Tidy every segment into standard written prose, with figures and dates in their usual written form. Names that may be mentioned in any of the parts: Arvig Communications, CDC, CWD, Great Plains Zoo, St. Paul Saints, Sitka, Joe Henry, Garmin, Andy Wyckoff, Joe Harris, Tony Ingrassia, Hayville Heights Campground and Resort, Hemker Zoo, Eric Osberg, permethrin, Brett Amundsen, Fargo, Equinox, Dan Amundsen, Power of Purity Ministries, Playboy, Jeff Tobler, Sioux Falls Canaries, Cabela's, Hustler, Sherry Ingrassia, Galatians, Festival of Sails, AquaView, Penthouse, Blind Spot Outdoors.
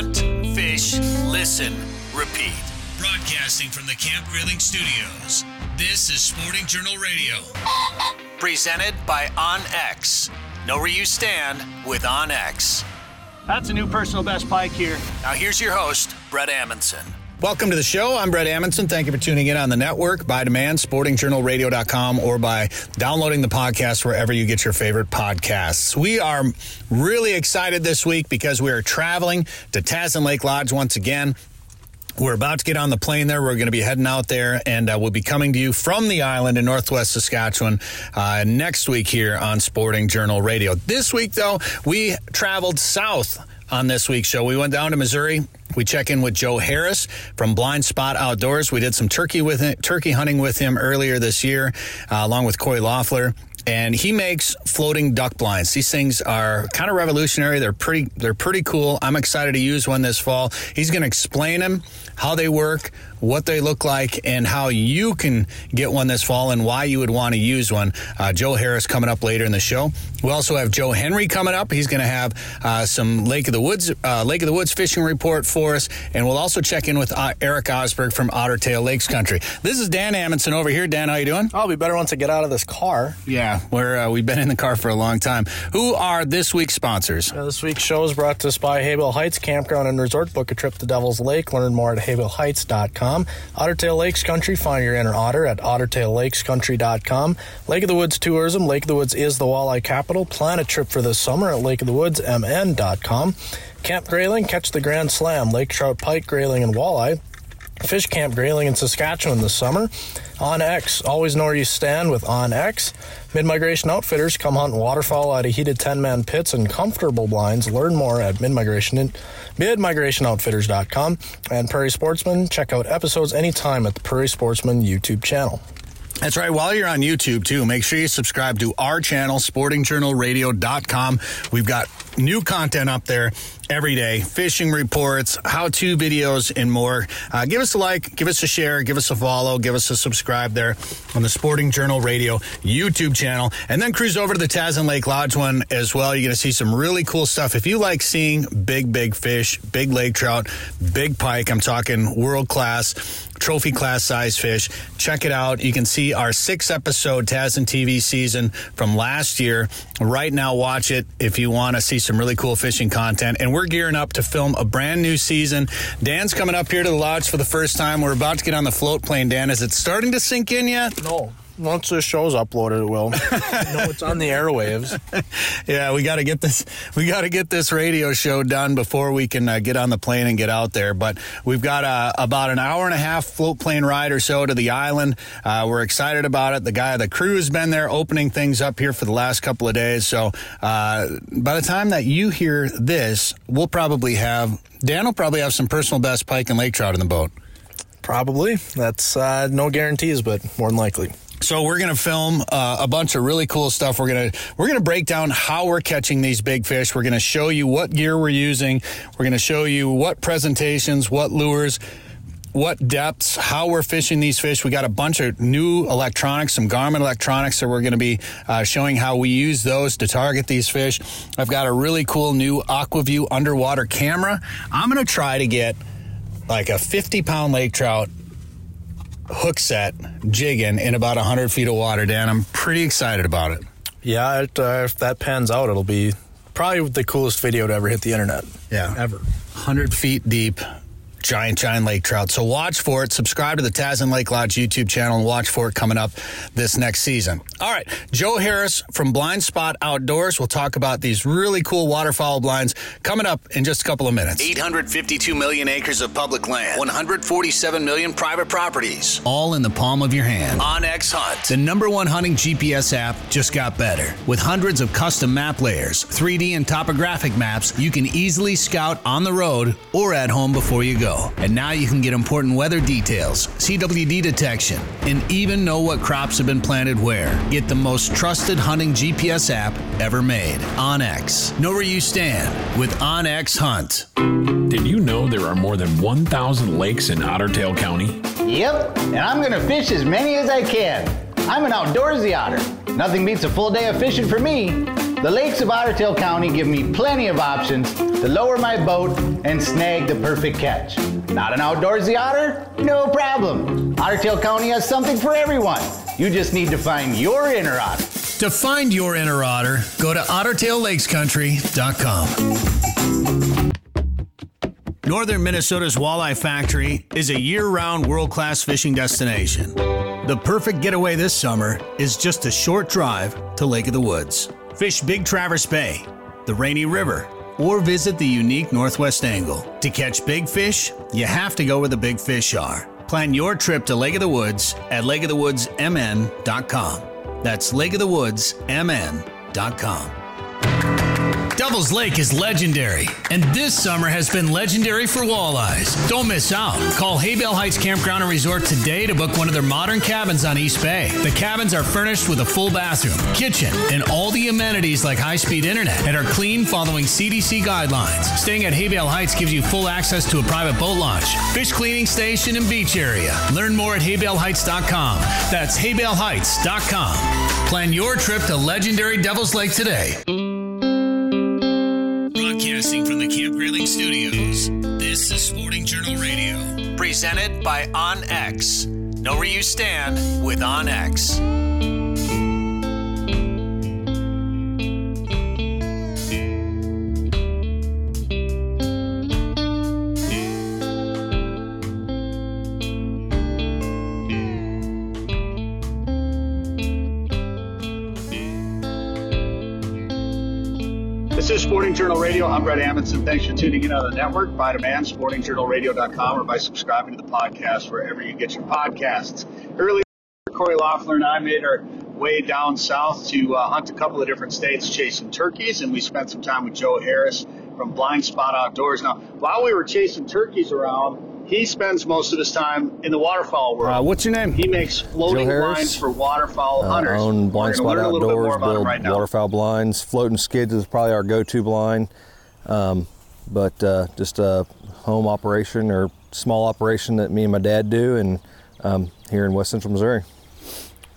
Hunt, fish, listen, repeat. Broadcasting from the Camp Grayling Studios, this is Sporting Journal Radio. Presented by OnX. Know where you stand with OnX. That's a new personal best pike here. Now here's your host, Brett Amundsen. Welcome to the show. I'm Brett Amundsen. Thank you for tuning in on the network, by demand, sportingjournalradio.com, or by downloading the podcast wherever you get your favorite podcasts. We are really excited this week because we are traveling to Tazin Lake Lodge once again. We're about to get on the plane there. We're going to be heading out there, and we'll be coming to you from the island in northwest Saskatchewan next week here on Sporting Journal Radio. This week, though, we traveled south on this week's show. We went down to Missouri. We check in with Joe Harris from Blind Spot Outdoors. We did some turkey hunting with him earlier this year, along with Coy Loeffler. And he makes floating duck blinds. These things are kind of revolutionary. They're pretty cool. I'm excited to use one this fall. He's going to explain them, how they work, what they look like, and how you can get one this fall and why you would want to use one. Joe Harris coming up later in the show. We also have Joe Henry coming up. He's going to have some Lake of the Woods fishing report for us, and we'll also check in with Eric Osberg from Otter Tail Lakes Country. This is Dan Amundsen over here. Dan, how you doing? I'll be better once I get out of this car. Yeah, we've been in the car for a long time. Who are this week's sponsors? This week's show is brought to us by Hayville Heights Campground and Resort. Book a trip to Devil's Lake. Learn more at hayvilleheights.com. Otter Tail Lakes Country, find your inner otter at ottertaillakescountry.com. Lake of the Woods Tourism, Lake of the Woods is the walleye capital. Plan a trip for this summer at lakeofthewoodsmn.com. Camp Grayling, catch the Grand Slam, lake trout, pike, grayling, and walleye. Fish Camp Grayling in Saskatchewan this summer. OnX, always know where you stand with OnX. Mid Migration Outfitters, come hunt waterfowl out of heated 10-man pits and comfortable blinds. Learn more at midmigrationoutfitters.com. And Prairie Sportsman, check out episodes anytime at the Prairie Sportsman YouTube channel. That's right. While you're on YouTube, too, make sure you subscribe to our channel, sportingjournalradio.com. We've got new content up there every day, fishing reports, how-to videos, and more. Give us a like, give us a share, give us a follow, give us a subscribe there on the Sporting Journal Radio YouTube channel. And then cruise over to the Tazin Lake Lodge one as well. You're going to see some really cool stuff. If you like seeing big fish, big lake trout, big pike, I'm talking world-class, trophy class size fish, check it out. You can see our 6-episode Tazin TV season from last year right now. Watch it if you want to see some really cool fishing content. And we're gearing up to film a brand new season. Dan's coming up here to the lodge for the first time. We're about to get on the float plane. Dan, is it starting to sink in yet? No. Once this show's uploaded, it will. No, it's on the airwaves. Yeah, we got to get this. We got to get this radio show done before we can get on the plane and get out there. But we've got about an hour and a half float plane ride or so to the island. We're excited about it. The crew has been there opening things up here for the last couple of days. So by the time that you hear this, Dan will probably have some personal best pike and lake trout in the boat. Probably. That's no guarantees, but more than likely. So we're going to film a bunch of really cool stuff. We're going to break down how we're catching these big fish. We're going to show you what gear we're using. We're going to show you what presentations, what lures, what depths, how we're fishing these fish. We got a bunch of new electronics, some Garmin electronics, so we're going to be showing how we use those to target these fish. I've got a really cool new AquaView underwater camera. I'm going to try to get like a 50-pound lake trout hook set jigging in about 100 feet of water, Dan. I'm pretty excited about it. Yeah, if that pans out, it'll be probably the coolest video to ever hit the internet. Yeah. Ever. 100 feet deep, giant lake trout. So watch for it. Subscribe to the Tazin Lake Lodge YouTube channel and watch for it coming up this next season. All right, Joe Harris from Blind Spot Outdoors. We'll talk about these really cool waterfowl blinds coming up in just a couple of minutes. 852 million acres of public land, 147 million private properties, all in the palm of your hand. OnX Hunt, the #1 hunting GPS app, just got better. With hundreds of custom map layers, 3D and topographic maps, you can easily scout on the road or at home before you go. And now you can get important weather details, CWD detection, and even know what crops have been planted where. Get the most trusted hunting GPS app ever made. OnX. Know where you stand with OnX Hunt. Did you know there are more than 1,000 lakes in Otter Tail County? Yep, and I'm going to fish as many as I can. I'm an outdoorsy otter. Nothing beats a full day of fishing for me. The lakes of Otter Tail County give me plenty of options to lower my boat and snag the perfect catch. Not an outdoorsy otter? No problem. Otter Tail County has something for everyone. You just need to find your inner otter. To find your inner otter, go to OtterTailLakesCountry.com. Northern Minnesota's Walleye Factory is a year-round world-class fishing destination. The perfect getaway this summer is just a short drive to Lake of the Woods. Fish Big Traverse Bay, the Rainy River, or visit the unique Northwest Angle. To catch big fish, you have to go where the big fish are. Plan your trip to Lake of the Woods at lakeofthewoodsmn.com. That's lakeofthewoodsmn.com. Devil's Lake is legendary, and this summer has been legendary for walleyes. Don't miss out. Call Hayville Heights Campground and Resort today to book one of their modern cabins on East Bay. The cabins are furnished with a full bathroom, kitchen, and all the amenities like high-speed internet, and are clean following CDC guidelines. Staying at Hayville Heights gives you full access to a private boat launch, fish cleaning station, and beach area. Learn more at hayvileheights.com. That's hayvileheights.com. Plan your trip to legendary Devil's Lake today. Broadcasting from the Camp Grayling Studios, this is Sporting Journal Radio. Presented by OnX. Know where you stand with OnX. This is Sporting Journal Radio. I'm Brett Amundsen. Thanks for tuning in on the network. By demand, sportingjournalradio.com, or by subscribing to the podcast wherever you get your podcasts. Earlier, Coy Loeffler and I made our way down south to hunt a couple of different states chasing turkeys, and we spent some time with Joe Harris from Blind Spot Outdoors. Now, while we were chasing turkeys around, he spends most of his time in the waterfowl world. What's your name? He makes floating blinds for waterfowl hunters. I own Blind Spot Outdoors, build waterfowl blinds. Floating skids is probably our go-to blind, but just a home operation or small operation that me and my dad do, and here in West Central Missouri.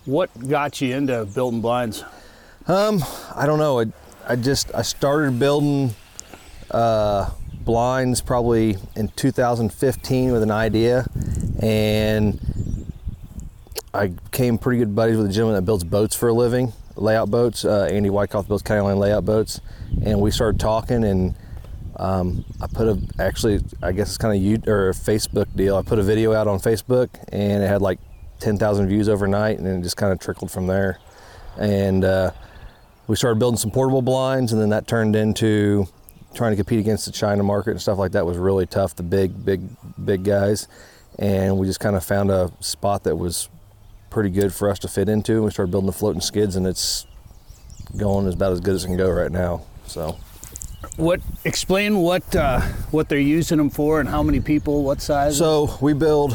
What got you into building blinds? I don't know. I started building blinds probably in 2015 with an idea, and I became pretty good buddies with a gentleman that builds boats for a living, layout boats. Andy Wyckoff builds County Line layout boats, and we started talking, and I put a Facebook deal. I put a video out on Facebook, and it had like 10,000 views overnight, and then it just kind of trickled from there. And we started building some portable blinds, and then that turned into trying to compete against the China market and stuff like that was really tough, the big guys. And we just kind of found a spot that was pretty good for us to fit into, and we started building the floating skids, and it's going about as good as it can go right now. So explain what they're using them for and how many people, what size? So our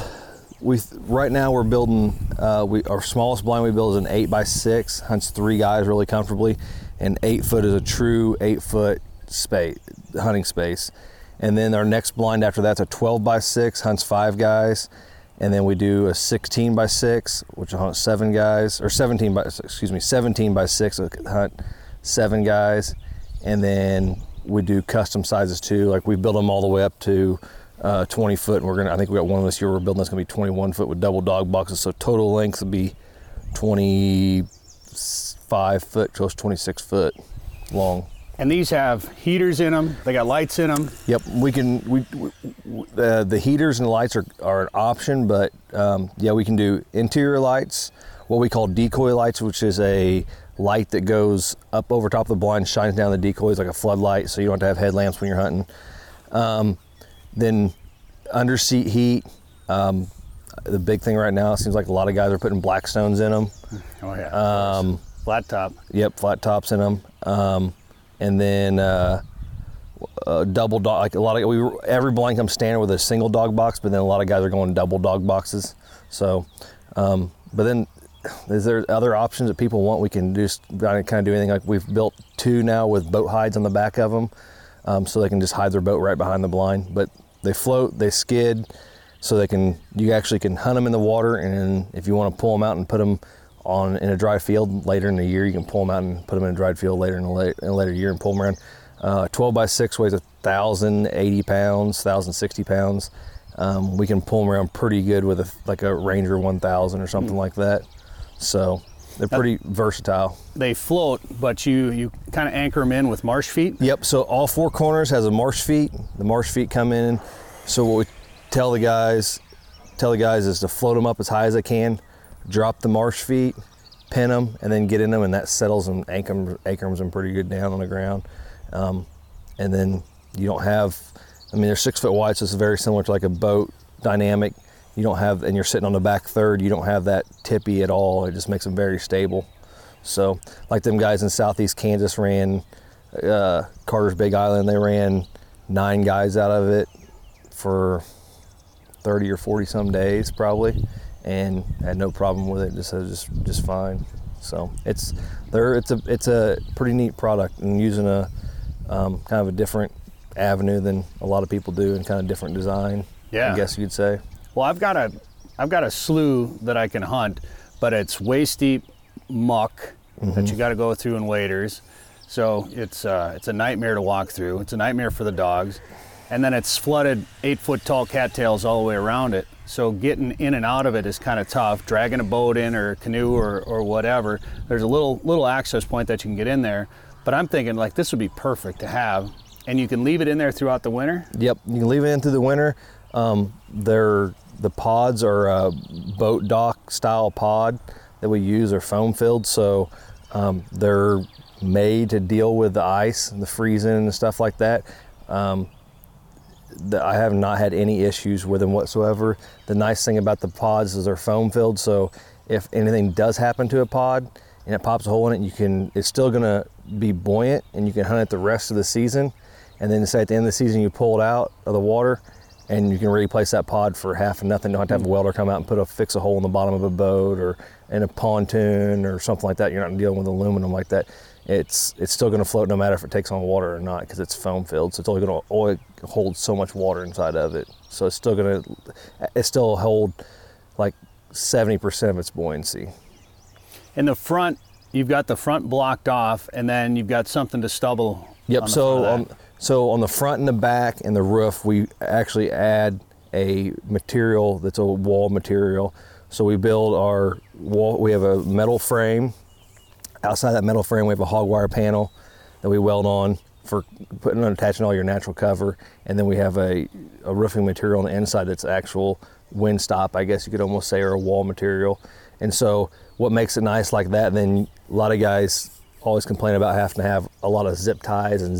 smallest blind we build is an 8x6, hunts three guys really comfortably, and 8 foot is a true 8 foot space, hunting space. And then our next blind after that's a 12x6, hunts five guys. And then we do a 16x6, which will hunt seven guys, or 17 by six, hunt seven guys. And then we do custom sizes too. Like we build them all the way up to 20 foot. And I think we got one this year we're building that's gonna be 21 foot with double dog boxes. So total length would be 25 foot, close to 26 foot long. And these have heaters in them. They got lights in them. Yep, the heaters and the lights are an option, but we can do interior lights, what we call decoy lights, which is a light that goes up over top of the blind, shines down the decoys like a floodlight, so you don't have to have headlamps when you're hunting. Then under seat heat, the big thing right now, it seems like a lot of guys are putting Blackstones in them. Oh yeah. Flat top. Yep, flat tops in them. And then double dog, like every blind comes standard with a single dog box, but then a lot of guys are going double dog boxes. So, but then is there other options that people want? We can just kind of do anything. Like we've built two now with boat hides on the back of them, so they can just hide their boat right behind the blind. But they float, they skid, so you actually can hunt them in the water. And if you want to pull them out and put them on in a dry field later in the year. You can pull them out and put them in a dried field later in a later year and pull them around. 12 by 6 weighs 1,080 pounds, 1,060 pounds. We can pull them around pretty good with a Ranger 1000 or something like that. So they're pretty versatile. They float, but you kind of anchor them in with marsh feet? Yep, so all four corners has a marsh feet. The marsh feet come in. So what we tell the guys is to float them up as high as they can, drop the marsh feet, pin them, and then get in them, and that settles and anchors them pretty good down on the ground. And then you don't have, they're 6 foot wide, so it's very similar to like a boat dynamic. You don't have, and you're sitting on the back third, you don't have that tippy at all. It just makes them very stable. So like them guys in Southeast Kansas ran Carter's Big Island. They ran 9 guys out of it for 30 or 40 some days probably, and had no problem with it. Just fine. So it's a pretty neat product, and using a kind of a different avenue than a lot of people do, and kind of different design, I guess you could say. Well, I've got a slough that I can hunt, but it's waist deep muck that you got to go through in waders, so it's a nightmare to walk through. It's a nightmare for the dogs, and then it's flooded 8 foot tall cattails all the way around it. So getting in and out of it is kind of tough. Dragging a boat in or a canoe or whatever, there's a little access point that you can get in there. But I'm thinking this would be perfect to have. And you can leave it in there throughout the winter? Yep, you can leave it in through the winter. The pods are a boat dock style pod that we use, are foam filled. So they're made to deal with the ice and the freezing and stuff like that. I have not had any issues with them whatsoever. The nice thing about the pods is they're foam filled. So if anything does happen to a pod and it pops a hole in it, it's still gonna be buoyant and you can hunt it the rest of the season. And then say at the end of the season, you pull it out of the water and you can replace that pod for half of nothing. You don't have to have a welder come out and fix a hole in the bottom of a boat or in a pontoon or something like that. You're not dealing with aluminum like that. It's still gonna float no matter if it takes on water or not, because it's foam filled. So it's only gonna hold so much water inside of it. So it's still hold 70% of its buoyancy. In the front, you've got the front blocked off, and then you've got something to stubble. Yep, so on the front and the back and the roof, we actually add a material that's a wall material. So we build our wall, we have a metal frame. Outside that metal frame, we have a hog wire panel that we weld on for putting on, attaching all your natural cover. And then we have a roofing material on the inside that's actual wind stop, I guess you could almost say, or a wall material. And so what makes it nice like that, then a lot of guys always complain about having to have a lot of zip ties and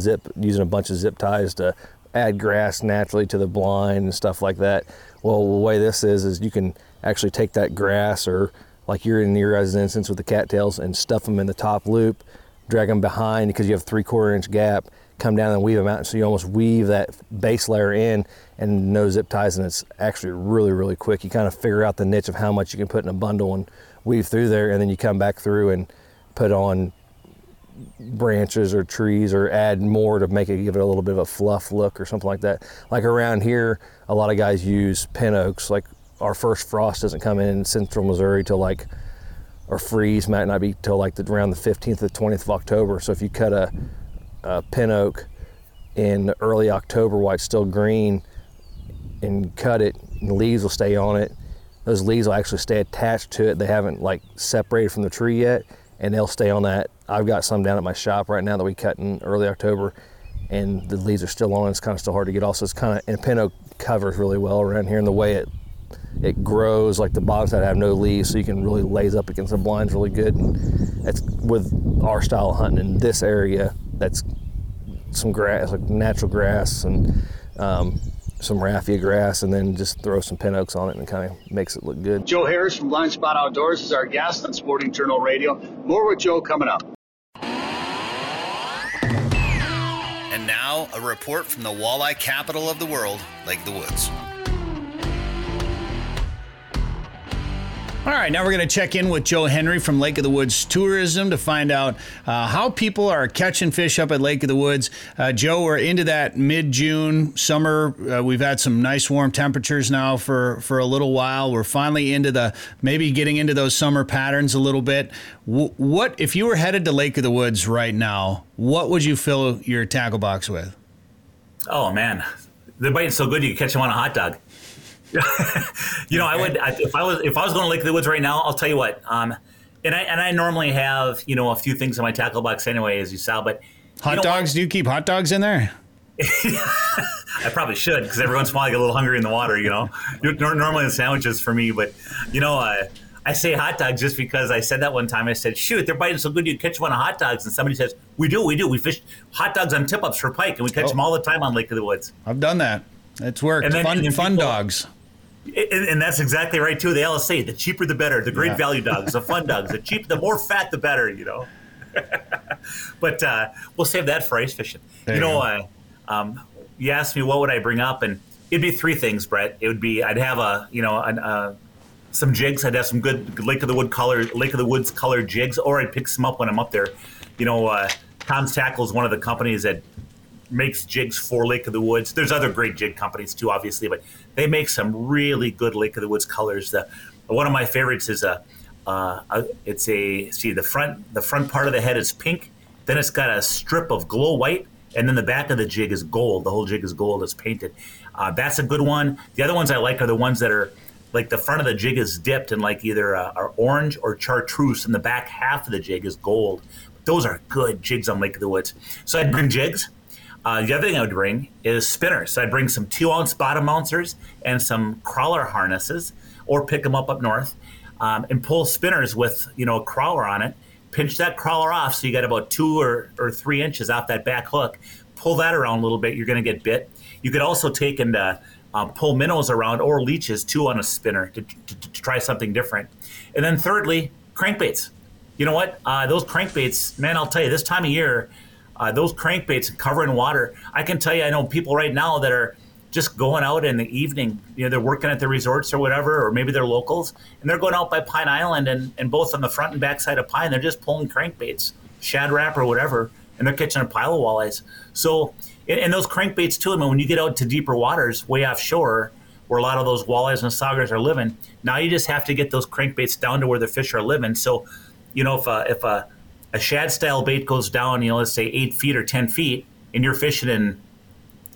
using a bunch of zip ties to add grass naturally to the blind and stuff like that. Well, the way this is you can actually take that grass, or like you're in your guys' instance with the cattails, and stuff them in the top loop, drag them behind because you have 3/4 inch gap, come down and weave them out. So you almost weave that base layer in and no zip ties, and it's actually really, really quick. You kind of figure out the niche of how much you can put in a bundle and weave through there, and then you come back through and put on branches or trees or add more to give it a little bit of a fluff look or something like that. Like around here, a lot of guys use pin oaks. Like our first frost doesn't come in central Missouri till or freeze might not be till around the 15th or 20th of October. So if you cut a pin oak in early October while it's still green and cut it, and the leaves will stay on it. Those leaves will actually stay attached to it. They haven't separated from the tree yet, and they'll stay on that. I've got some down at my shop right now that we cut in early October, and the leaves are still on. It's kind of still hard to get off. So it's kind of, and pin oak covers really well around here, and the way it grows, the bottom side have no leaves, so you can really lays up against the blinds really good. And that's with our style of hunting in this area. That's some grass, natural grass, and some raffia grass, and then just throw some pin oaks on it, and it kind of makes it look good. Joe Harris from Blind Spot Outdoors is our guest on Sporting Journal Radio. More with Joe coming up. And now, a report from the walleye capital of the world, Lake of the Woods. All right, now we're going to check in with Joe Henry from Lake of the Woods Tourism to find out how people are catching fish up at Lake of the Woods. Joe, we're into that mid-June summer. We've had some nice warm temperatures now for a little while. We're finally into getting into those summer patterns a little bit. What if you were headed to Lake of the Woods right now, what would you fill your tackle box with? Oh, man, they're biting so good you can catch them on a hot dog. If I was going to Lake of the Woods right now, I'll tell you what. And I normally have, a few things in my tackle box anyway, as you saw. But hot dogs? Do you keep hot dogs in there? I probably should, because every once in a while I get a little hungry in the water. Normally the sandwiches for me, but I say hot dogs just because I said that one time. I said, shoot, they're biting so good you catch them on hot dogs. And somebody says, we do. We fish hot dogs on tip-ups for pike, and we catch them all the time on Lake of the Woods. I've done that. It's worked. And then, fun dogs. And that's exactly right, too. They always say the cheaper the better, the great value dogs, the fun dogs, the cheap, the more fat, the better, But we'll save that for ice fishing. You asked me what would I bring up, and it'd be three things, Brett. It would be I'd have some jigs. I'd have some good Lake of the Woods colored jigs, or I'd pick some up when I'm up there. Tom's Tackle is one of the companies that makes jigs for Lake of the Woods. There's other great jig companies too, obviously, but they make some really good Lake of the Woods colors. One of my favorites is the front part of the head is pink, then it's got a strip of glow white, and then the back of the jig is gold. The whole jig is gold. It's painted. That's a good one. The other ones I like are the ones that are like the front of the jig is dipped in like either are orange or chartreuse, and the back half of the jig is gold. But those are good jigs on Lake of the Woods. So I'd bring jigs. The other thing I would bring is spinners. So I'd bring some 2-ounce bottom bouncers and some crawler harnesses, or pick them up north, and pull spinners with a crawler on it. Pinch that crawler off, so you got about 2 or 3 inches off that back hook. Pull that around a little bit. You're going to get bit. You could also take and pull minnows around, or leeches too, on a spinner to try something different. And then thirdly, crankbaits. You know what? Those crankbaits, man, I'll tell you, this time of year, those crankbaits covering water. I can tell you, I know people right now that are just going out in the evening. They're working at the resorts or whatever, or maybe they're locals, and they're going out by Pine Island and both on the front and back side of Pine, they're just pulling crankbaits, shad wrap or whatever, and they're catching a pile of walleyes. So, and those crankbaits too, I mean, when you get out to deeper waters, way offshore, where a lot of those walleyes and saugers are living, now you just have to get those crankbaits down to where the fish are living. So, if a shad style bait goes down, let's say 8 feet or 10 feet, and you're fishing in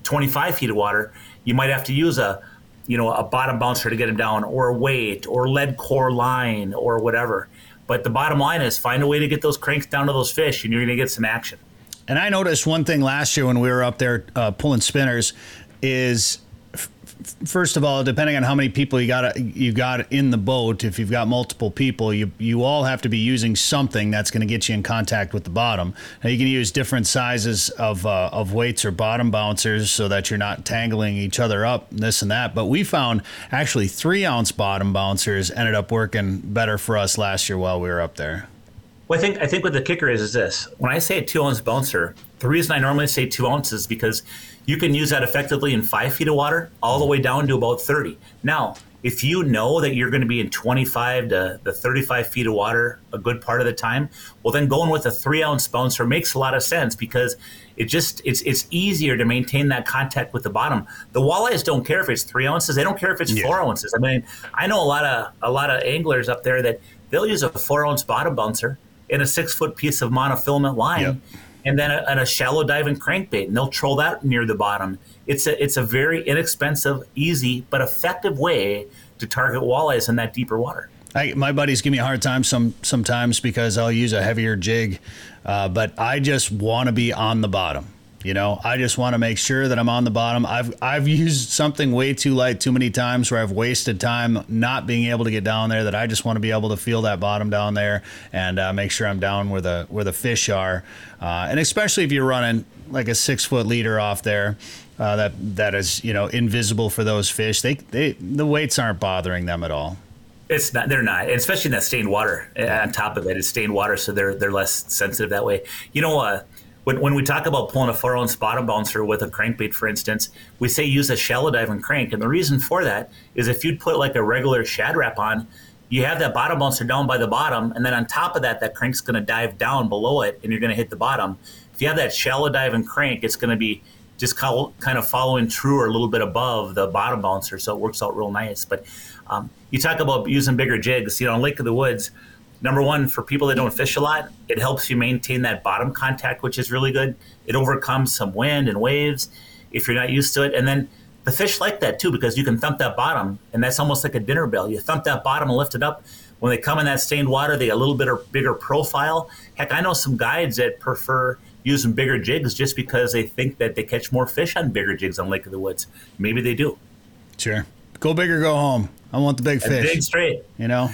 25 feet of water, you might have to use a bottom bouncer to get them down, or a weight, or lead core line, or whatever. But the bottom line is find a way to get those cranks down to those fish, and you're going to get some action. And I noticed one thing last year when we were up there pulling spinners is, first of all, depending on how many people you got in the boat, if you've got multiple people, you all have to be using something that's going to get you in contact with the bottom. Now you can use different sizes of weights or bottom bouncers so that you're not tangling each other up, this and that. But we found actually 3-ounce bottom bouncers ended up working better for us last year while we were up there. Well, I think what the kicker is this. When I say a 2-ounce bouncer, the reason I normally say 2 ounces is because you can use that effectively in 5 feet of water all the way down to about 30. Now, if you know that you're going to be in 25 to the 35 feet of water a good part of the time, well, then going with a 3-ounce bouncer makes a lot of sense, because it's easier to maintain that contact with the bottom. The walleyes don't care if it's 3 ounces. They don't care if it's 4 ounces. I mean, I know a lot of anglers up there that they'll use a 4-ounce bottom bouncer and a 6-foot piece of monofilament line, and then a shallow diving crankbait, and they'll troll that near the bottom. It's a very inexpensive, easy, but effective way to target walleyes in that deeper water. My buddies give me a hard time sometimes because I'll use a heavier jig, but I just want to be on the bottom. I just want to make sure that I'm on the bottom. I've used something way too light too many times where I've wasted time not being able to get down there, that I just want to be able to feel that bottom down there and make sure I'm down where the fish are. And especially if you're running like a 6-foot leader off there that is, invisible for those fish, the weights aren't bothering them at all. It's not. They're not, especially in that stained water. On top of it, it's stained water, so they're less sensitive that way. When we talk about pulling a 4-ounce bottom bouncer with a crankbait, for instance, we say use a shallow diving crank. And the reason for that is if you'd put like a regular shad wrap on, you have that bottom bouncer down by the bottom, and then on top of that, that crank's going to dive down below it, and you're going to hit the bottom. If you have that shallow dive and crank, it's going to be just kind of following true or a little bit above the bottom bouncer, so it works out real nice. But you talk about using bigger jigs. You know, on Lake of the Woods, number one, for people that don't fish a lot, it helps you maintain that bottom contact, which is really good. It overcomes some wind and waves if you're not used to it. And then the fish like that too, because you can thump that bottom, and that's almost like a dinner bell. You thump that bottom and lift it up. When they come in that stained water, they get a little bit bigger profile. Heck, I know some guides that prefer using bigger jigs just because they think that they catch more fish on bigger jigs on Lake of the Woods. Maybe they do. Sure. Go big or go home. I want the big fish. Big straight. You know?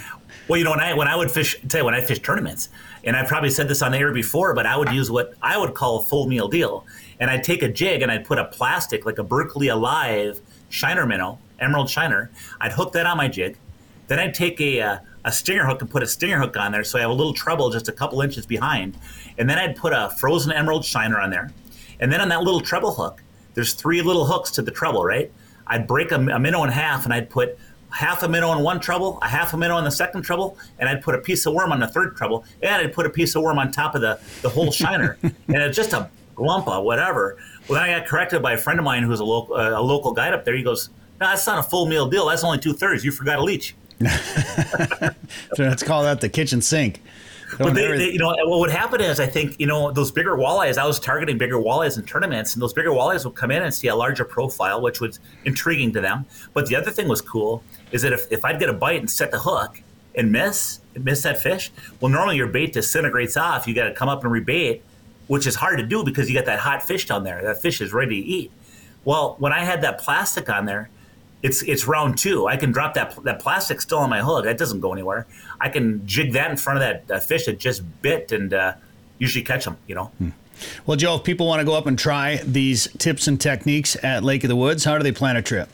Well, you know, when I would fish, tell you, when I fish tournaments, and I probably said this on the air before, but I would use what I would call a full meal deal. And I'd take a jig and I'd put a plastic, like a Berkeley Alive shiner minnow, emerald shiner. I'd hook that on my jig. Then I'd take a stinger hook and put a stinger hook on there, so I have a little treble just a couple inches behind. And then I'd put a frozen emerald shiner on there. And then on that little treble hook, there's three little hooks to the treble, right? I'd break a minnow in half, and I'd put half a minnow on one treble, a half a minnow on the second treble, and I'd put a piece of worm on the third treble, and I'd put a piece of worm on top of the whole shiner. And it's just a lump of whatever. Well, then I got corrected by a friend of mine who's a local guide up there. He goes, no, that's not a full meal deal. That's only 2/3. You forgot a leech. So let's call that the kitchen sink. But they, you know, what would happen is, I think, you know, those bigger walleyes, I was targeting bigger walleyes in tournaments, and those bigger walleyes would come in and see a larger profile, which was intriguing to them. But the other thing was cool is that if I'd get a bite and set the hook and miss that fish, well, normally your bait disintegrates off. You got to come up and rebait, which is hard to do because you got that hot fish down there. That fish is ready to eat. Well, when I had that plastic on there, It's round two. I can drop that plastic still on my hook. That doesn't go anywhere. I can jig that in front of that fish that just bit and usually catch them, you know. Well, Joe, if people want to go up and try these tips and techniques at Lake of the Woods, how do they plan a trip?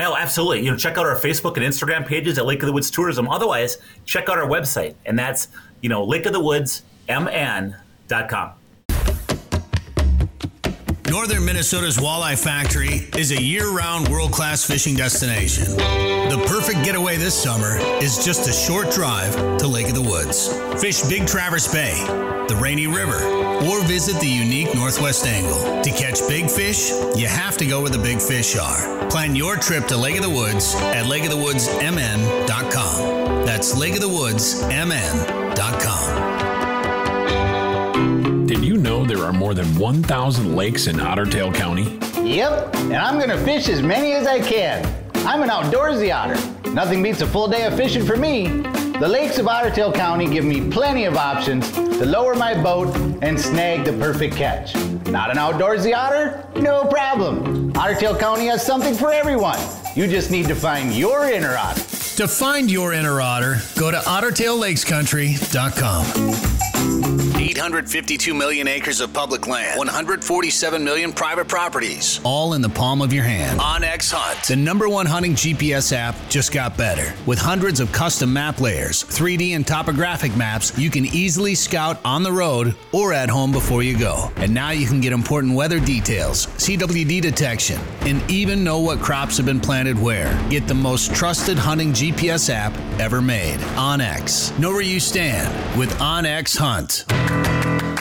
Oh, absolutely. You know, check out our Facebook and Instagram pages at Lake of the Woods Tourism. Otherwise, check out our website, and that's, you know, lakeofthewoodsmn.com. Northern Minnesota's Walleye Factory is a year-round world-class fishing destination. The perfect getaway this summer is just a short drive to Lake of the Woods. Fish Big Traverse Bay, the Rainy River, or visit the unique Northwest Angle. To catch big fish, you have to go where the big fish are. Plan your trip to Lake of the Woods at lakeofthewoodsmn.com. That's lakeofthewoodsmn.com. Did you know there are more than 1,000 lakes in Otter Tail County? Yep, and I'm gonna fish as many as I can. I'm an outdoorsy otter. Nothing beats a full day of fishing for me. The lakes of Otter Tail County give me plenty of options to lower my boat and snag the perfect catch. Not an outdoorsy otter? No problem. Otter Tail County has something for everyone. You just need to find your inner otter. To find your inner otter, go to OtterTailLakesCountry.com. 852 million acres of public land, 147 million private properties, all in the palm of your hand. OnX Hunt, the #1 hunting GPS app, just got better. With hundreds of custom map layers, 3D and topographic maps, you can easily scout on the road or at home before you go. And now you can get important weather details, CWD detection, and even know what crops have been planted where. Get the most trusted hunting GPS app ever made. OnX. Know where you stand with OnX Hunt.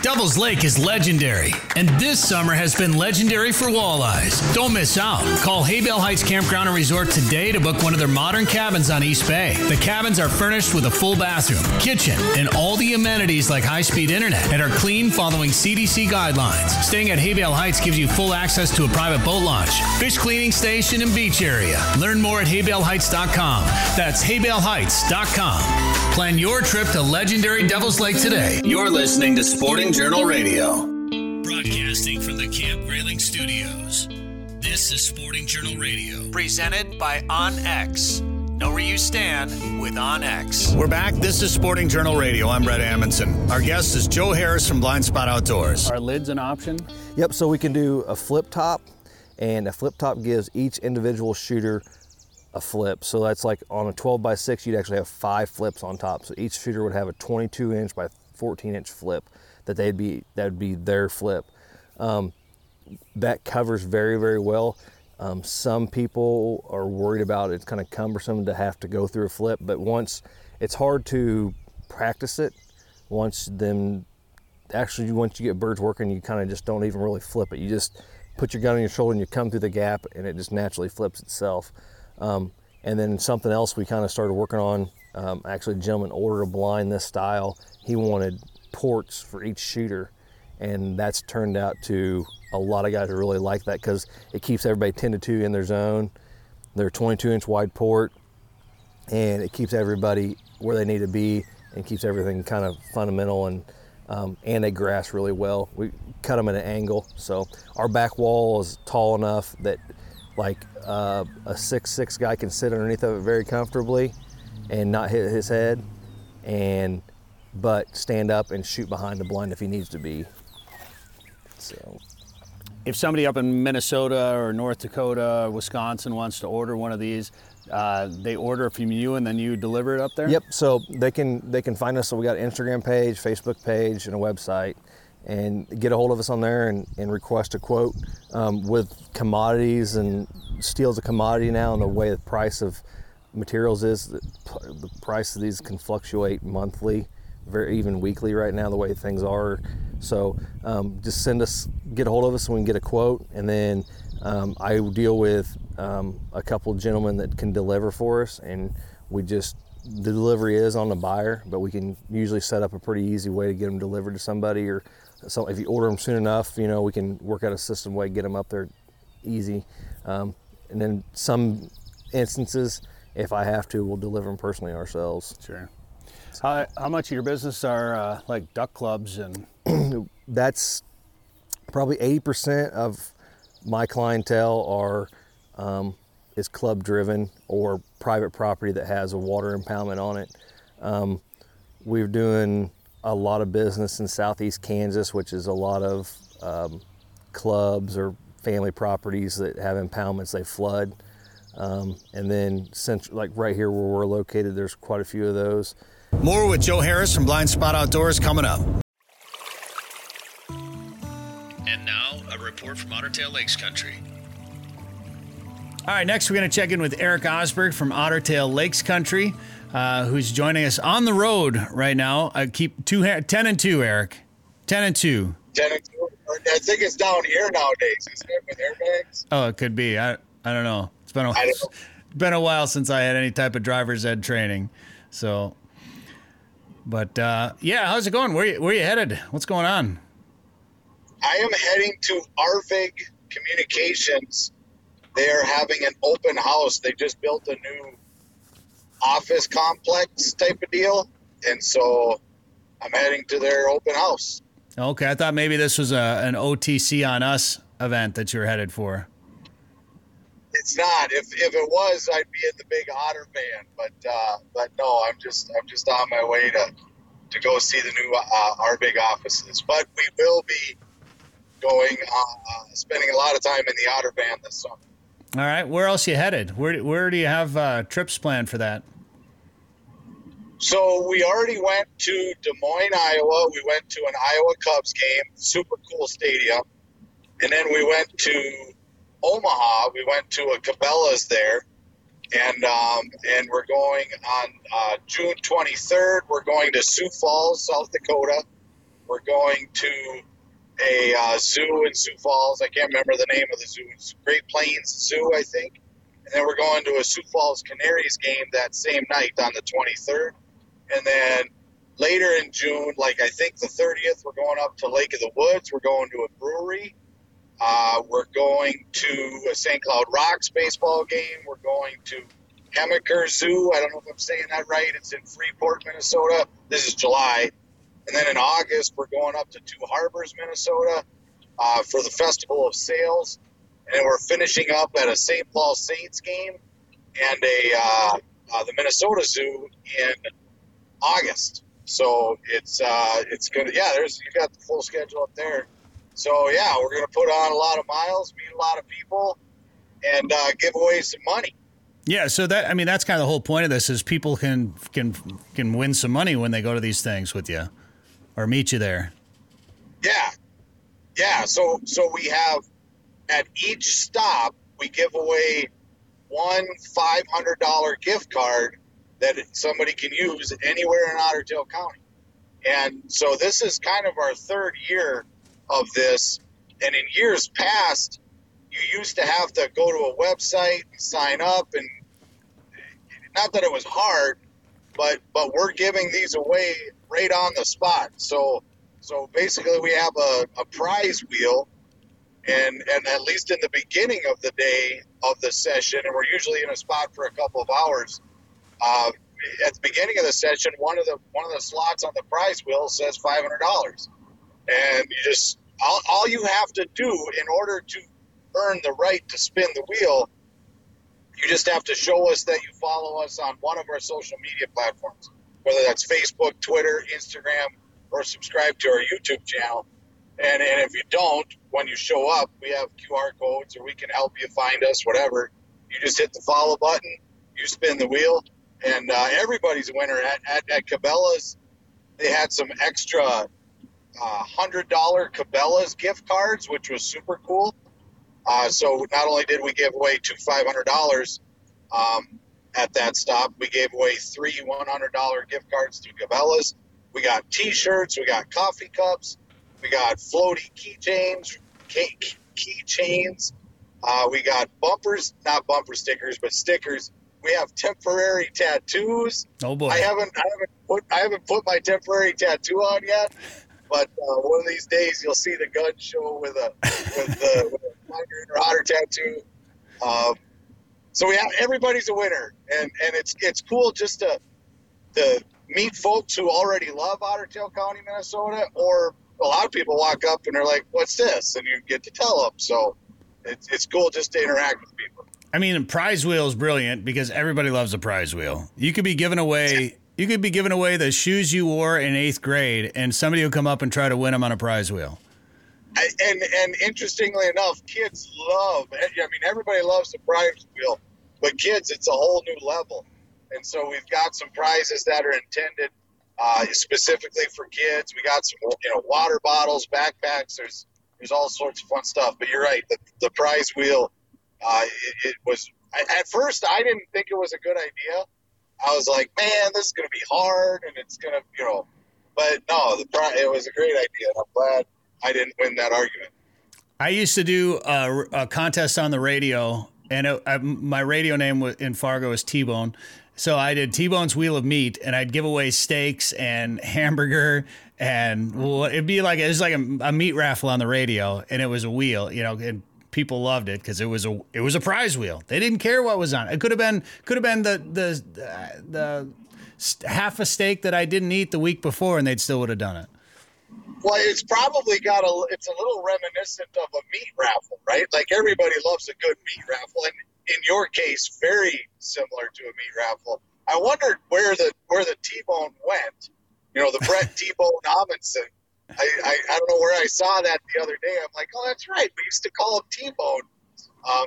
Devil's Lake is legendary, and this summer has been legendary for walleyes. Don't miss out. Call Hayville Heights Campground and Resort today to book one of their modern cabins on East Bay. The cabins are furnished with a full bathroom, kitchen, and all the amenities like high-speed internet, and are clean following CDC guidelines. Staying at Hayville Heights gives you full access to a private boat launch, fish cleaning station, and beach area. Learn more at hayvileheights.com. That's hayvileheights.com. Plan your trip to legendary Devil's Lake today. You're listening to Sporting Journal Radio, broadcasting from the Camp Grayling Studios. This is Sporting Journal Radio, presented by OnX. Know where you stand with OnX. We're back. This is Sporting Journal Radio. I'm Brett Amundsen. Our guest is Joe Harris from Blind Spot Outdoors. Are lids an option? Yep. So we can do a flip top, and a flip top gives each individual shooter a flip. So that's like on a 12x6, you'd actually have 5 flips on top. So each shooter would have a 22-inch by 14-inch flip. That would be their flip. That covers very, very well. Some people are worried about it's kind of cumbersome to have to go through a flip, but once it's hard to practice it, once you get birds working, you kind of just don't even really flip it. You just put your gun on your shoulder and you come through the gap and it just naturally flips itself. And then something else we kind of started working on, actually a gentleman ordered a blind this style. He wanted ports for each shooter, and that's turned out to a lot of guys who really like that because it keeps everybody 10 to 2 in their zone. They're 22-inch wide port, and it keeps everybody where they need to be and keeps everything kind of fundamental, and they grass really well. We cut them at an angle, so our back wall is tall enough that like a 6'6" guy can sit underneath of it very comfortably and not hit his head, but stand up and shoot behind the blind if he needs to be. So, if somebody up in Minnesota or North Dakota or Wisconsin wants to order one of these, they order from you and then you deliver it up there? Yep, so they can find us. So we got an Instagram page, Facebook page, and a website, and get a hold of us on there and request a quote. With commodities, and steel's a commodity now, and the way the price of materials is, the price of these can fluctuate monthly, very even weekly right now, the way things are. So just get a hold of us and we can get a quote. And then I deal with a couple gentlemen that can deliver for us, and the delivery is on the buyer, but we can usually set up a pretty easy way to get them delivered to somebody. Or so if you order them soon enough, we can work out a system way to get them up there easy. And then some instances, if I have to, we'll deliver them personally ourselves. Sure. How much of your business are like duck clubs and? That's probably 80% of my clientele is club driven or private property that has a water impoundment on it. We're doing a lot of business in Southeast Kansas, which is a lot of clubs or family properties that have impoundments. They flood. And then like right here where we're located, there's quite a few of those. More with Joe Harris from Blind Spot Outdoors coming up. And now, a report from Otter Tail Lakes Country. All right, next we're going to check in with Eric Osberg from Otter Tail Lakes Country, who's joining us on the road right now. I keep 10 and 2, Eric. 10 and 2. 10 and 2. I think it's down here nowadays, isn't it, with airbags? Oh, it could be. I don't know. It's been a while since I had any type of driver's ed training, so... But yeah, how's it going? Where you headed? What's going on? I am heading to Arvig Communications. They are having an open house. They just built a new office complex type of deal, and so I'm heading to their open house. Okay, I thought maybe this was an OTC on Us event that you were headed for. It's not. If it was, I'd be in the big otter van. But no, I'm just on my way to go see the new our big offices. But we will be going spending a lot of time in the otter van this summer. All right, where else are you headed? Where do you have trips planned for that? So we already went to Des Moines, Iowa. We went to an Iowa Cubs game, super cool stadium, and then we went to Omaha. We went to a Cabela's there, and we're going on June 23rd. We're going to Sioux Falls, South Dakota. We're going to a zoo in Sioux Falls. I can't remember the name of the zoo. It's Great Plains Zoo, I think. And then we're going to a Sioux Falls Canaries game that same night on the 23rd. And then later in June, like I think the 30th, we're going up to Lake of the Woods. We're going to a brewery. We're going to a St. Cloud Rocks baseball game. We're going to Hemker Zoo. I don't know if I'm saying that right. It's in Freeport, Minnesota. This is July. And then in August, we're going up to Two Harbors, Minnesota, for the Festival of Sails. And then we're finishing up at a St. Paul Saints game and the Minnesota Zoo in August. So it's good. Yeah, you've got the full schedule up there. So, yeah, we're going to put on a lot of miles, meet a lot of people, and give away some money. Yeah, so that's kind of the whole point of this is people can win some money when they go to these things with you or meet you there. Yeah. Yeah, so we have at each stop, we give away one $500 gift card that somebody can use anywhere in Otter Tail County. And so this is kind of our third year of this. And in years past, you used to have to go to a website and sign up. And not that it was hard, but we're giving these away right on the spot. So basically we have a prize wheel. And at least in the beginning of the day of the session, and we're usually in a spot for a couple of hours, at the beginning of the session, one of the slots on the prize wheel says $500, and you just all you have to do in order to earn the right to spin the wheel, you just have to show us that you follow us on one of our social media platforms, whether that's Facebook, Twitter, Instagram, or subscribe to our YouTube channel. And if you don't, when you show up, we have QR codes, or we can help you find us, whatever. You just hit the follow button, you spin the wheel, and everybody's a winner. At Cabela's, they had some extra $100 Cabela's gift cards, which was super cool. So not only did we give away two $500 at that stop, we gave away three $100 gift cards to Cabela's. We got T-shirts, we got coffee cups. We got floaty keychains. We got bumpers, not bumper stickers, but stickers. We have temporary tattoos. Oh boy! I haven't put my temporary tattoo on yet, but one of these days you'll see the gun show with a Tiger or Otter tattoo. So we have, everybody's a winner, and it's cool just to meet folks who already love Otter Tail County, Minnesota, or. A lot of people walk up and they're like, what's this? And you get to tell them. So it's cool just to interact with people. I mean, and prize wheel is brilliant because everybody loves a prize wheel. You could be giving away, yeah. You could be giving away the shoes you wore in 8th grade, and somebody will come up and try to win them on a prize wheel. And interestingly enough, kids love, I mean, everybody loves the prize wheel, but kids, it's a whole new level. And so we've got some prizes that are intended specifically for kids. We got some, water bottles, backpacks. There's all sorts of fun stuff. But you're right, the prize wheel. It was at first I didn't think it was a good idea. I was like, man, this is going to be hard, and it's going to, But no, it was a great idea. I'm glad I didn't win that argument. I used to do a contest on the radio, and my radio name in Fargo is T-Bone. So I did T-Bone's Wheel of Meat, and I'd give away steaks and hamburger, and it was like a meat raffle on the radio, and it was a wheel, and people loved it because it was a prize wheel. They didn't care what was on it. It could have been the half a steak that I didn't eat the week before, and they'd still would have done it. Well, it's probably it's a little reminiscent of a meat raffle, right? Like everybody loves a good meat raffle, and in your case, very similar to a meat raffle. I wondered where the T-Bone went. The Brett T-Bone Amundsen. I don't know where I saw that the other day. I'm like, oh, that's right. We used to call him T-Bone.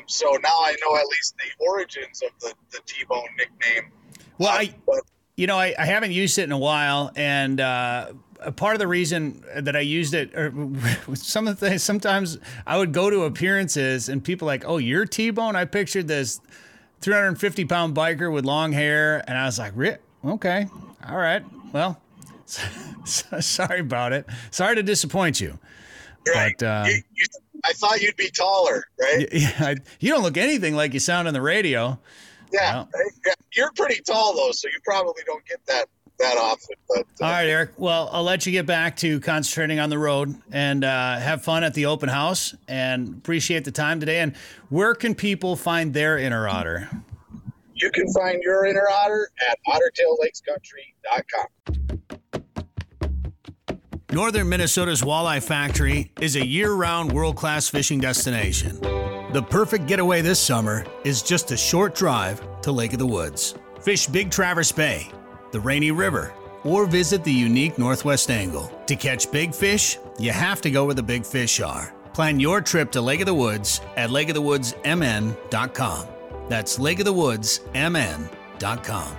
So now I know at least the origins of the T-Bone nickname. Well, I haven't used it in a while, and part of the reason that I used it, or some of the things, sometimes I would go to appearances and people like, oh, you're T-Bone? I pictured this 350-pound biker with long hair. And I was like, okay, all right. Well, sorry about it. Sorry to disappoint you. Right. But, I thought you'd be taller, right? Yeah, you don't look anything like you sound on the radio. Yeah, well, right? You're pretty tall, though, so you probably don't get that often. But, all right, Eric. Well, I'll let you get back to concentrating on the road and have fun at the open house, and appreciate the time today. And where can people find their inner otter? You can find your inner otter at ottertaillakescountry.com. Northern Minnesota's Walleye Factory is a year-round world-class fishing destination. The perfect getaway this summer is just a short drive to Lake of the Woods. Fish Big Traverse Bay, the Rainy River, or visit the unique Northwest Angle. To catch big fish, you have to go where the big fish are. Plan your trip to Lake of the Woods at lakeofthewoodsmn.com. That's lakeofthewoodsmn.com.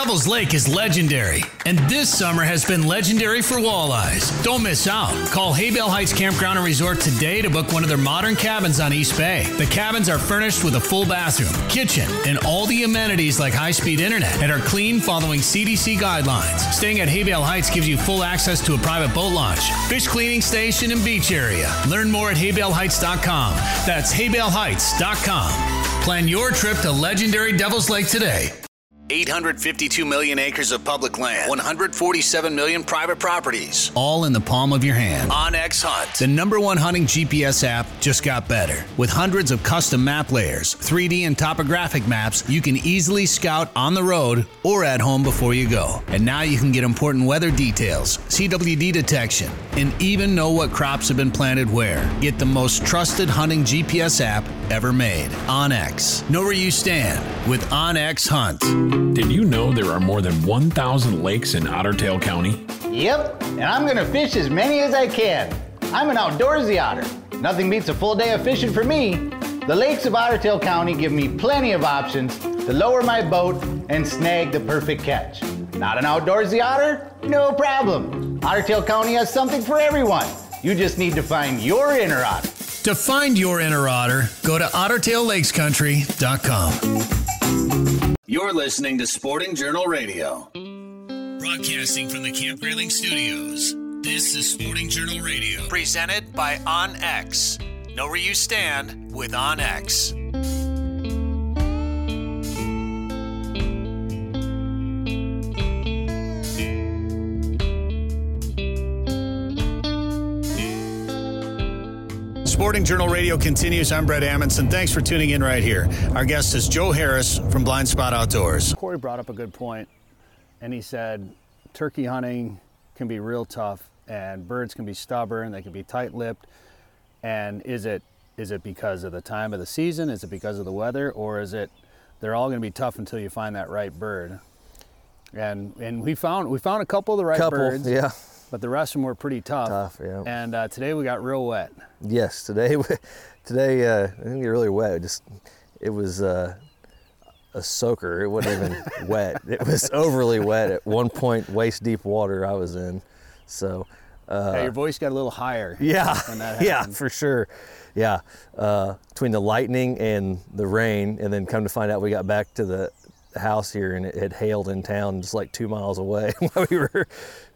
Shovel's Lake is legendary, and this summer has been legendary for walleyes. Don't miss out. Call Hayville Heights Campground and Resort today to book one of their modern cabins on East Bay. The cabins are furnished with a full bathroom, kitchen, and all the amenities like high-speed internet, and are clean following CDC guidelines. Staying at Hayville Heights gives you full access to a private boat launch, fish cleaning station, and beach area. Learn more at hayvileheights.com. That's hayvileheights.com. Plan your trip to legendary Devil's Lake today. 852 million acres of public land, 147 million private properties, all in the palm of your hand. OnX Hunt, the #1 hunting GPS app, just got better. With hundreds of custom map layers, 3D and topographic maps, you can easily scout on the road or at home before you go. And now you can get important weather details, CWD detection, and even know what crops have been planted where. Get the most trusted hunting GPS app ever made. OnX. Know where you stand with OnX Hunt. Did you know there are more than 1,000 lakes in Otter Tail County? Yep, and I'm going to fish as many as I can. I'm an outdoorsy otter. Nothing beats a full day of fishing for me. The lakes of Otter Tail County give me plenty of options to lower my boat and snag the perfect catch. Not an outdoorsy otter? No problem. Otter Tail County has something for everyone. You just need to find your inner otter. To find your inner otter, go to OtterTailLakesCountry.com. You're listening to Sporting Journal Radio. Broadcasting from the Camp Grayling Studios, this is Sporting Journal Radio. Presented by OnX. Know where you stand with OnX. Sporting Journal Radio continues. I'm Brett Amundsen. Thanks for tuning in right here. Our guest is Joe Harris from Blind Spot Outdoors. Corey brought up a good point, and he said turkey hunting can be real tough, and birds can be stubborn, they can be tight-lipped. And is it because of the time of the season? Is it because of the weather? Or is it they're all going to be tough until you find that right bird? And we found a couple of the right birds. Yeah. But the rest of them were pretty tough. Yeah. And today we got real wet. Yes, today it didn't get really wet. It was a soaker. It wasn't even wet. It was overly wet at one point, waist deep water I was in. So yeah, your voice got a little higher. Yeah, when that happened. Yeah, for sure. Yeah, between the lightning and the rain, and then come to find out, we got back to the house here and it had hailed in town just like 2 miles away while we were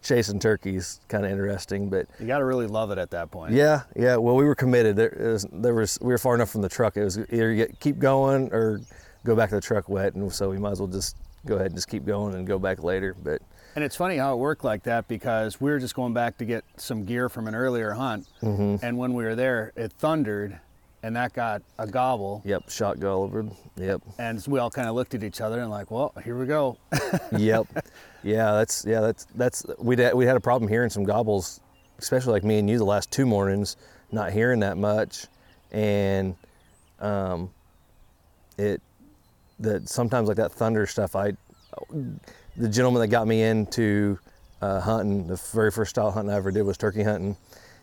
chasing turkeys. Kind of interesting, but you got to really love it at that point. Yeah Well, we were committed. We were far enough from the truck. It was either you keep going or go back to the truck wet, and so we might as well just go ahead and just keep going and go back later. But and it's funny how it worked like that, because we were just going back to get some gear from an earlier hunt. Mm-hmm. And when we were there, it thundered. And that got a gobble. Yep, shot gullivered. Yep. And we all kind of looked at each other and like, well, here we go. Yep. We had a problem hearing some gobbles, especially like me and you the last two mornings, not hearing that much, and sometimes like that thunder stuff. The gentleman that got me into hunting, the very first style hunting I ever did was turkey hunting,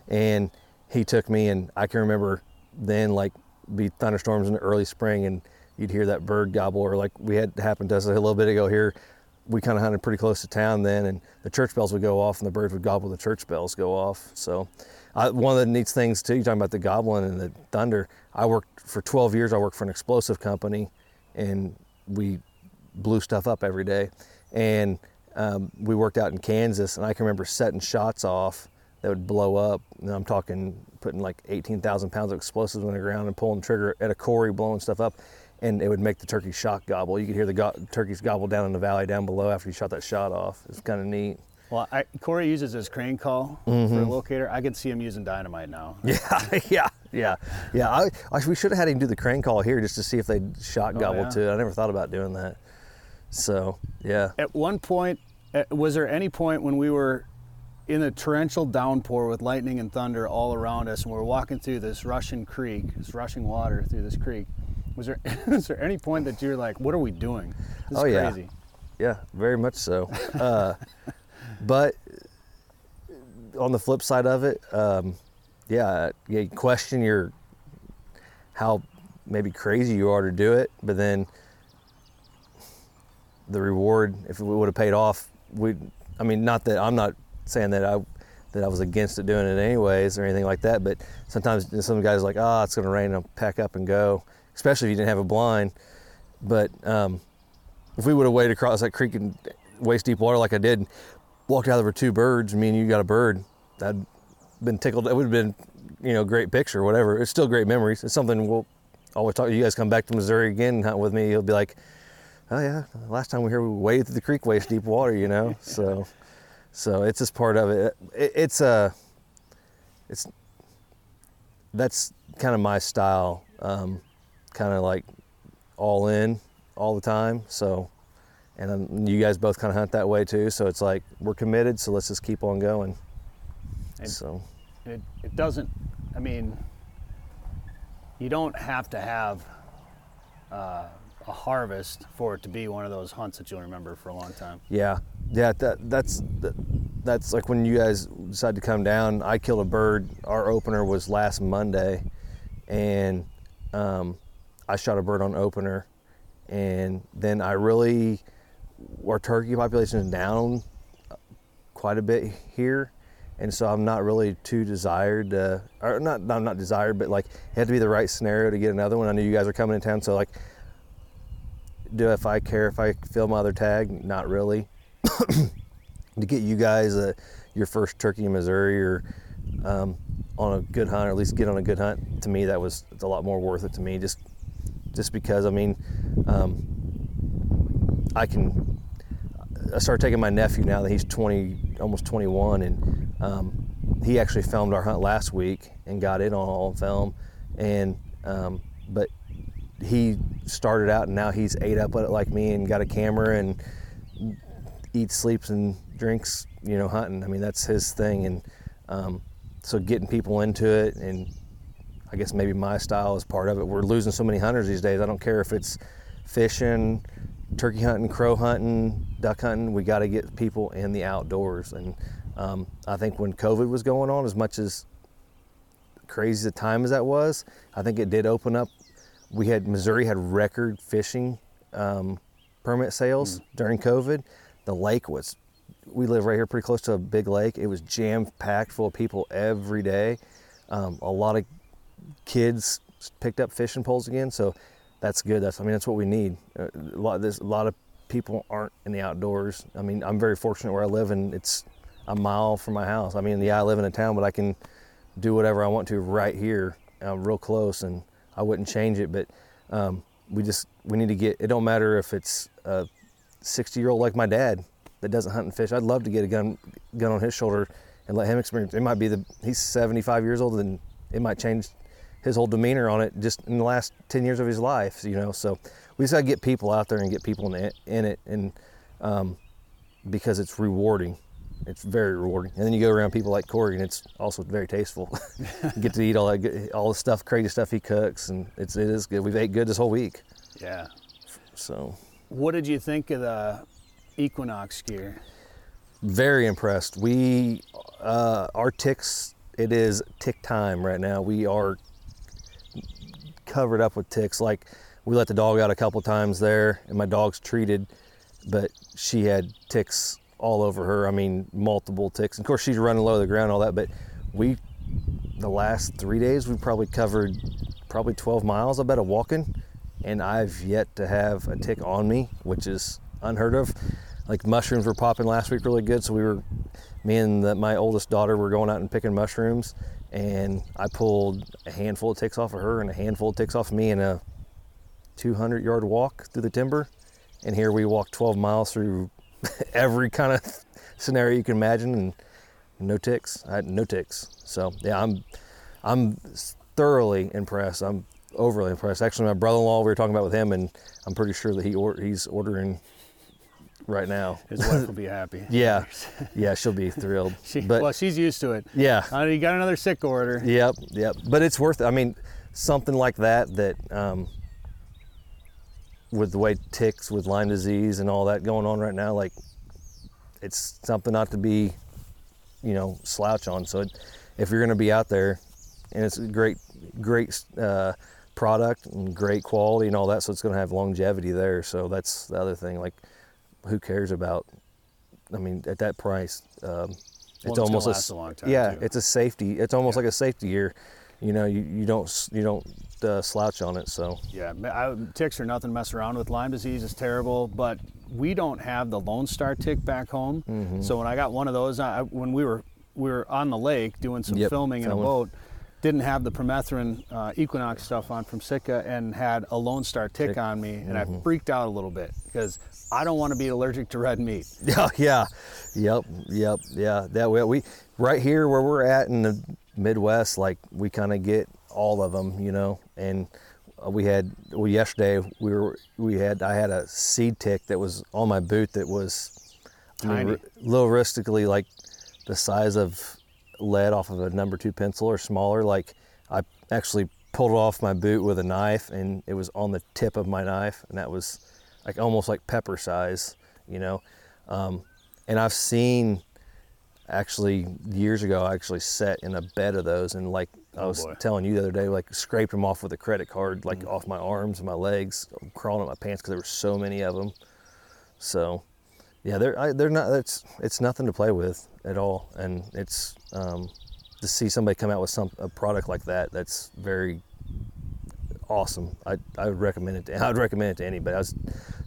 and he took me, and I can remember. Then like be thunderstorms in the early spring and you'd hear that bird gobble, or like we had happened to us a little bit ago here. We kind of hunted pretty close to town then, and the church bells would go off and the birds would gobble, the church bells go off. So one of the neat things too, you're talking about the gobbling and the thunder, I worked for 12 years, I worked for an explosive company, and we blew stuff up every day. And we worked out in Kansas, and I can remember setting shots off that would blow up, and I'm talking putting like 18,000 pounds of explosives on the ground and pulling trigger at a quarry, blowing stuff up, and it would make the turkey shock gobble. You could hear the turkeys gobble down in the valley down below after you shot that shot off. It's kind of neat. Well, Corey uses his crane call. Mm-hmm. For a locator. I could see him using dynamite now. Yeah. We should have had him do the crane call here just to see if they shot gobble too. I never thought about doing that. So yeah. At one point, was there any point when we were in a torrential downpour with lightning and thunder all around us, and we're walking through this rushing creek, this rushing water through this creek, was there any point that you're like, what are we doing? This is crazy. Yeah, very much so. But on the flip side of it, you question how maybe crazy you are to do it, but then the reward, if we would have paid off, I mean, not that I'm not saying that I was against it doing it anyways or anything like that, but sometimes some guys are like, it's going to rain, I'll pack up and go, especially if you didn't have a blind. But if we would have waded across that creek in waist deep water like I did, walked out over two birds, me and you got a bird, I'd been tickled. It would have been, great picture, whatever. It's still great memories. It's something we'll always talk. You guys come back to Missouri again and hunt with me, you'll be like, oh yeah, last time we were here, we waded through the creek waist deep water, So it's just part of it. That's kind of my style, kind of like all in all the time. So, and you guys both kind of hunt that way too. So it's like, we're committed, so let's just keep on going. It doesn't, you don't have to have a harvest for it to be one of those hunts that you'll remember for a long time. Yeah, that's like when you guys decide to come down, I killed a bird. Our opener was last Monday, and I shot a bird on opener, and then our turkey population is down quite a bit here, and so I'm not really too desired, I'm not desired, but like it had to be the right scenario to get another one. I knew you guys were coming in town, so like, if I care if I fill my other tag? Not really. To get you guys your first turkey in Missouri, or on a good hunt, or at least get on a good hunt, to me that was a lot more worth it to me, just because I started taking my nephew now that he's 20, almost 21, and he actually filmed our hunt last week and got it on film, and but he started out and now he's ate up at it like me and got a camera and eats, sleeps, and drinks, hunting. That's his thing. And so getting people into it, and I guess maybe my style is part of it. We're losing so many hunters these days. I don't care if it's fishing, turkey hunting, crow hunting, duck hunting. We got to get people in the outdoors. And I think when COVID was going on, as much as crazy the time as that was, I think it did open up. Missouri had record fishing permit sales during COVID. The lake we live right here pretty close to a big lake. It was jam-packed full of people every day. A lot of kids picked up fishing poles again, so that's good. That's what we need. A lot of people aren't in the outdoors. I'm very fortunate where I live, and it's a mile from my house. I live in a town, but I can do whatever I want to right here. I'm real close, and I wouldn't change it, but we need to get, it don't matter if it's a 60-year-old like my dad that doesn't hunt and fish. I'd love to get a gun on his shoulder and let him experience. It might be he's 75 years old, and it might change his whole demeanor on it just in the last 10 years of his life, So we just gotta get people out there and get people in it, and because it's rewarding. It's very rewarding. And then you go around people like Corey, and it's also very tasteful. You get to eat all the stuff, crazy stuff he cooks, and it is good. We've ate good this whole week. Yeah. So. What did you think of the Equinox gear? Very impressed. We, our ticks, it is tick time right now. We are covered up with ticks. Like, we let the dog out a couple times there, and my dog's treated, but she had ticks all over her. Multiple ticks. Of course, she's running low to the ground, all that, but the last 3 days, we probably covered 12 miles, I bet, of walking, and I've yet to have a tick on me, which is unheard of. Like, mushrooms were popping last week really good, so me and my oldest daughter were going out and picking mushrooms, and I pulled a handful of ticks off of her and a handful of ticks off of me in a 200-yard walk through the timber, and here we walked 12 miles through every kind of scenario you can imagine, and no ticks. I had no ticks. So yeah, I'm thoroughly impressed. I'm overly impressed. Actually, my brother-in-law, we were talking about with him, and I'm pretty sure that he's ordering right now. His wife will be happy. Yeah, she'll be thrilled. She's used to it. Yeah. You got another sick order. Yep. But it's worth it. Something like that. With the way ticks, with Lyme disease and all that going on right now, like, it's something not to be, slouch on. So if you're going to be out there, and it's a great product and great quality and all that, so it's going to have longevity there. So that's the other thing. Like, who cares about, I mean, at that price, it's almost a long time. Yeah, too. It's a safety. It's almost like a safety gear. You know, you don't slouch on it. So yeah, ticks are nothing to mess around with. Lyme disease is terrible, but we don't have the Lone Star tick back home. Mm-hmm. So when I got one of those, when we were on the lake doing some filming in a boat, didn't have the permethrin Equinox stuff on from Sitka, and had a Lone Star tick on me, and mm-hmm. I freaked out a little bit because I don't want to be allergic to red meat. Yeah. That way we right here where we're at in the Midwest, like we kind of get all of them, you know. And we had yesterday I had a seed tick that was on my boot that was tiny, little rustically, like the size of lead off of a No. 2 pencil or smaller. Like I actually pulled it off my boot with a knife, and it was on the tip of my knife, and that was like almost like pepper size, you know. And I've seen, actually years ago, I actually sat in a bed of those, and like I was telling you the other day, like scraped them off with a credit card, like off my arms and my legs, crawling up my pants, because there were so many of them. So yeah, they're not, it's nothing to play with at all. And it's to see somebody come out with a product like that, that's very awesome. I would recommend it. I'd recommend it to anybody. I was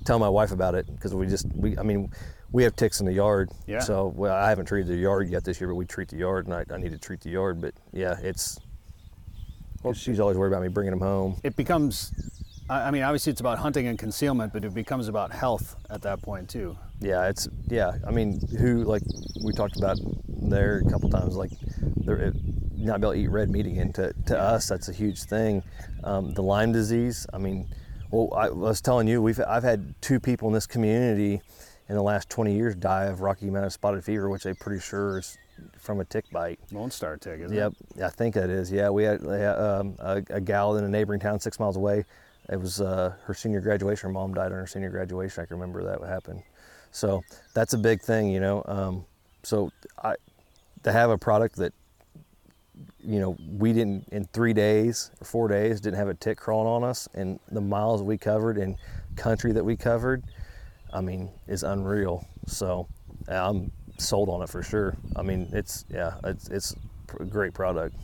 telling my wife about it, because we have ticks in the yard. Yeah. So I haven't treated the yard yet this year, but we treat the yard, and I need to treat the yard. But yeah, she's always worried about me bringing them home. It becomes, I mean, obviously it's about hunting and concealment, but it becomes about health at that point too. Yeah, I mean, who, like we talked about there a couple times, like not be able to eat red meat again. To us, that's a huge thing. The Lyme disease, I mean, well, I was telling you, I've had 2 people in this community in the last 20 years die of Rocky Mountain spotted fever, which they're pretty sure is from a tick bite. Lone Star tick, isn't it? Yep, I think that is. Yeah, we had a gal in a neighboring town 6 miles away. It was her senior graduation. Her mom died on her senior graduation. I can remember that happened. So that's a big thing, you know. To have a product that, you know, we didn't, in 3 days or 4 days, didn't have a tick crawling on us, and the miles we covered and country that we covered, I mean, is unreal. So I'm sold on it for sure. I mean, it's a great product.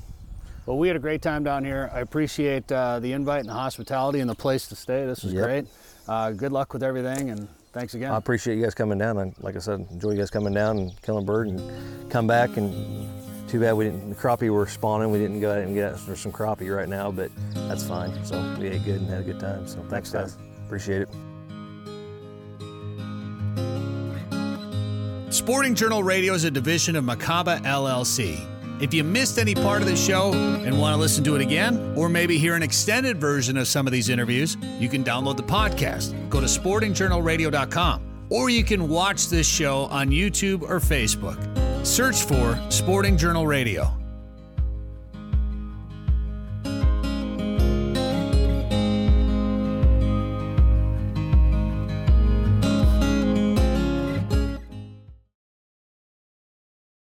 Well, we had a great time down here. I appreciate the invite and the hospitality and the place to stay. This was great. Good luck with everything, and thanks again. I appreciate you guys coming down. And like I said, enjoy you guys coming down and killing bird, and come back. And too bad the crappie were spawning. We didn't go out and get out for some crappie right now, but that's fine. So we ate good and had a good time. So thanks, guys. Appreciate it. Sporting Journal Radio is a division of Macaba LLC. If you missed any part of the show and want to listen to it again, or maybe hear an extended version of some of these interviews, you can download the podcast. Go to sportingjournalradio.com, or you can watch this show on YouTube or Facebook. Search for Sporting Journal Radio.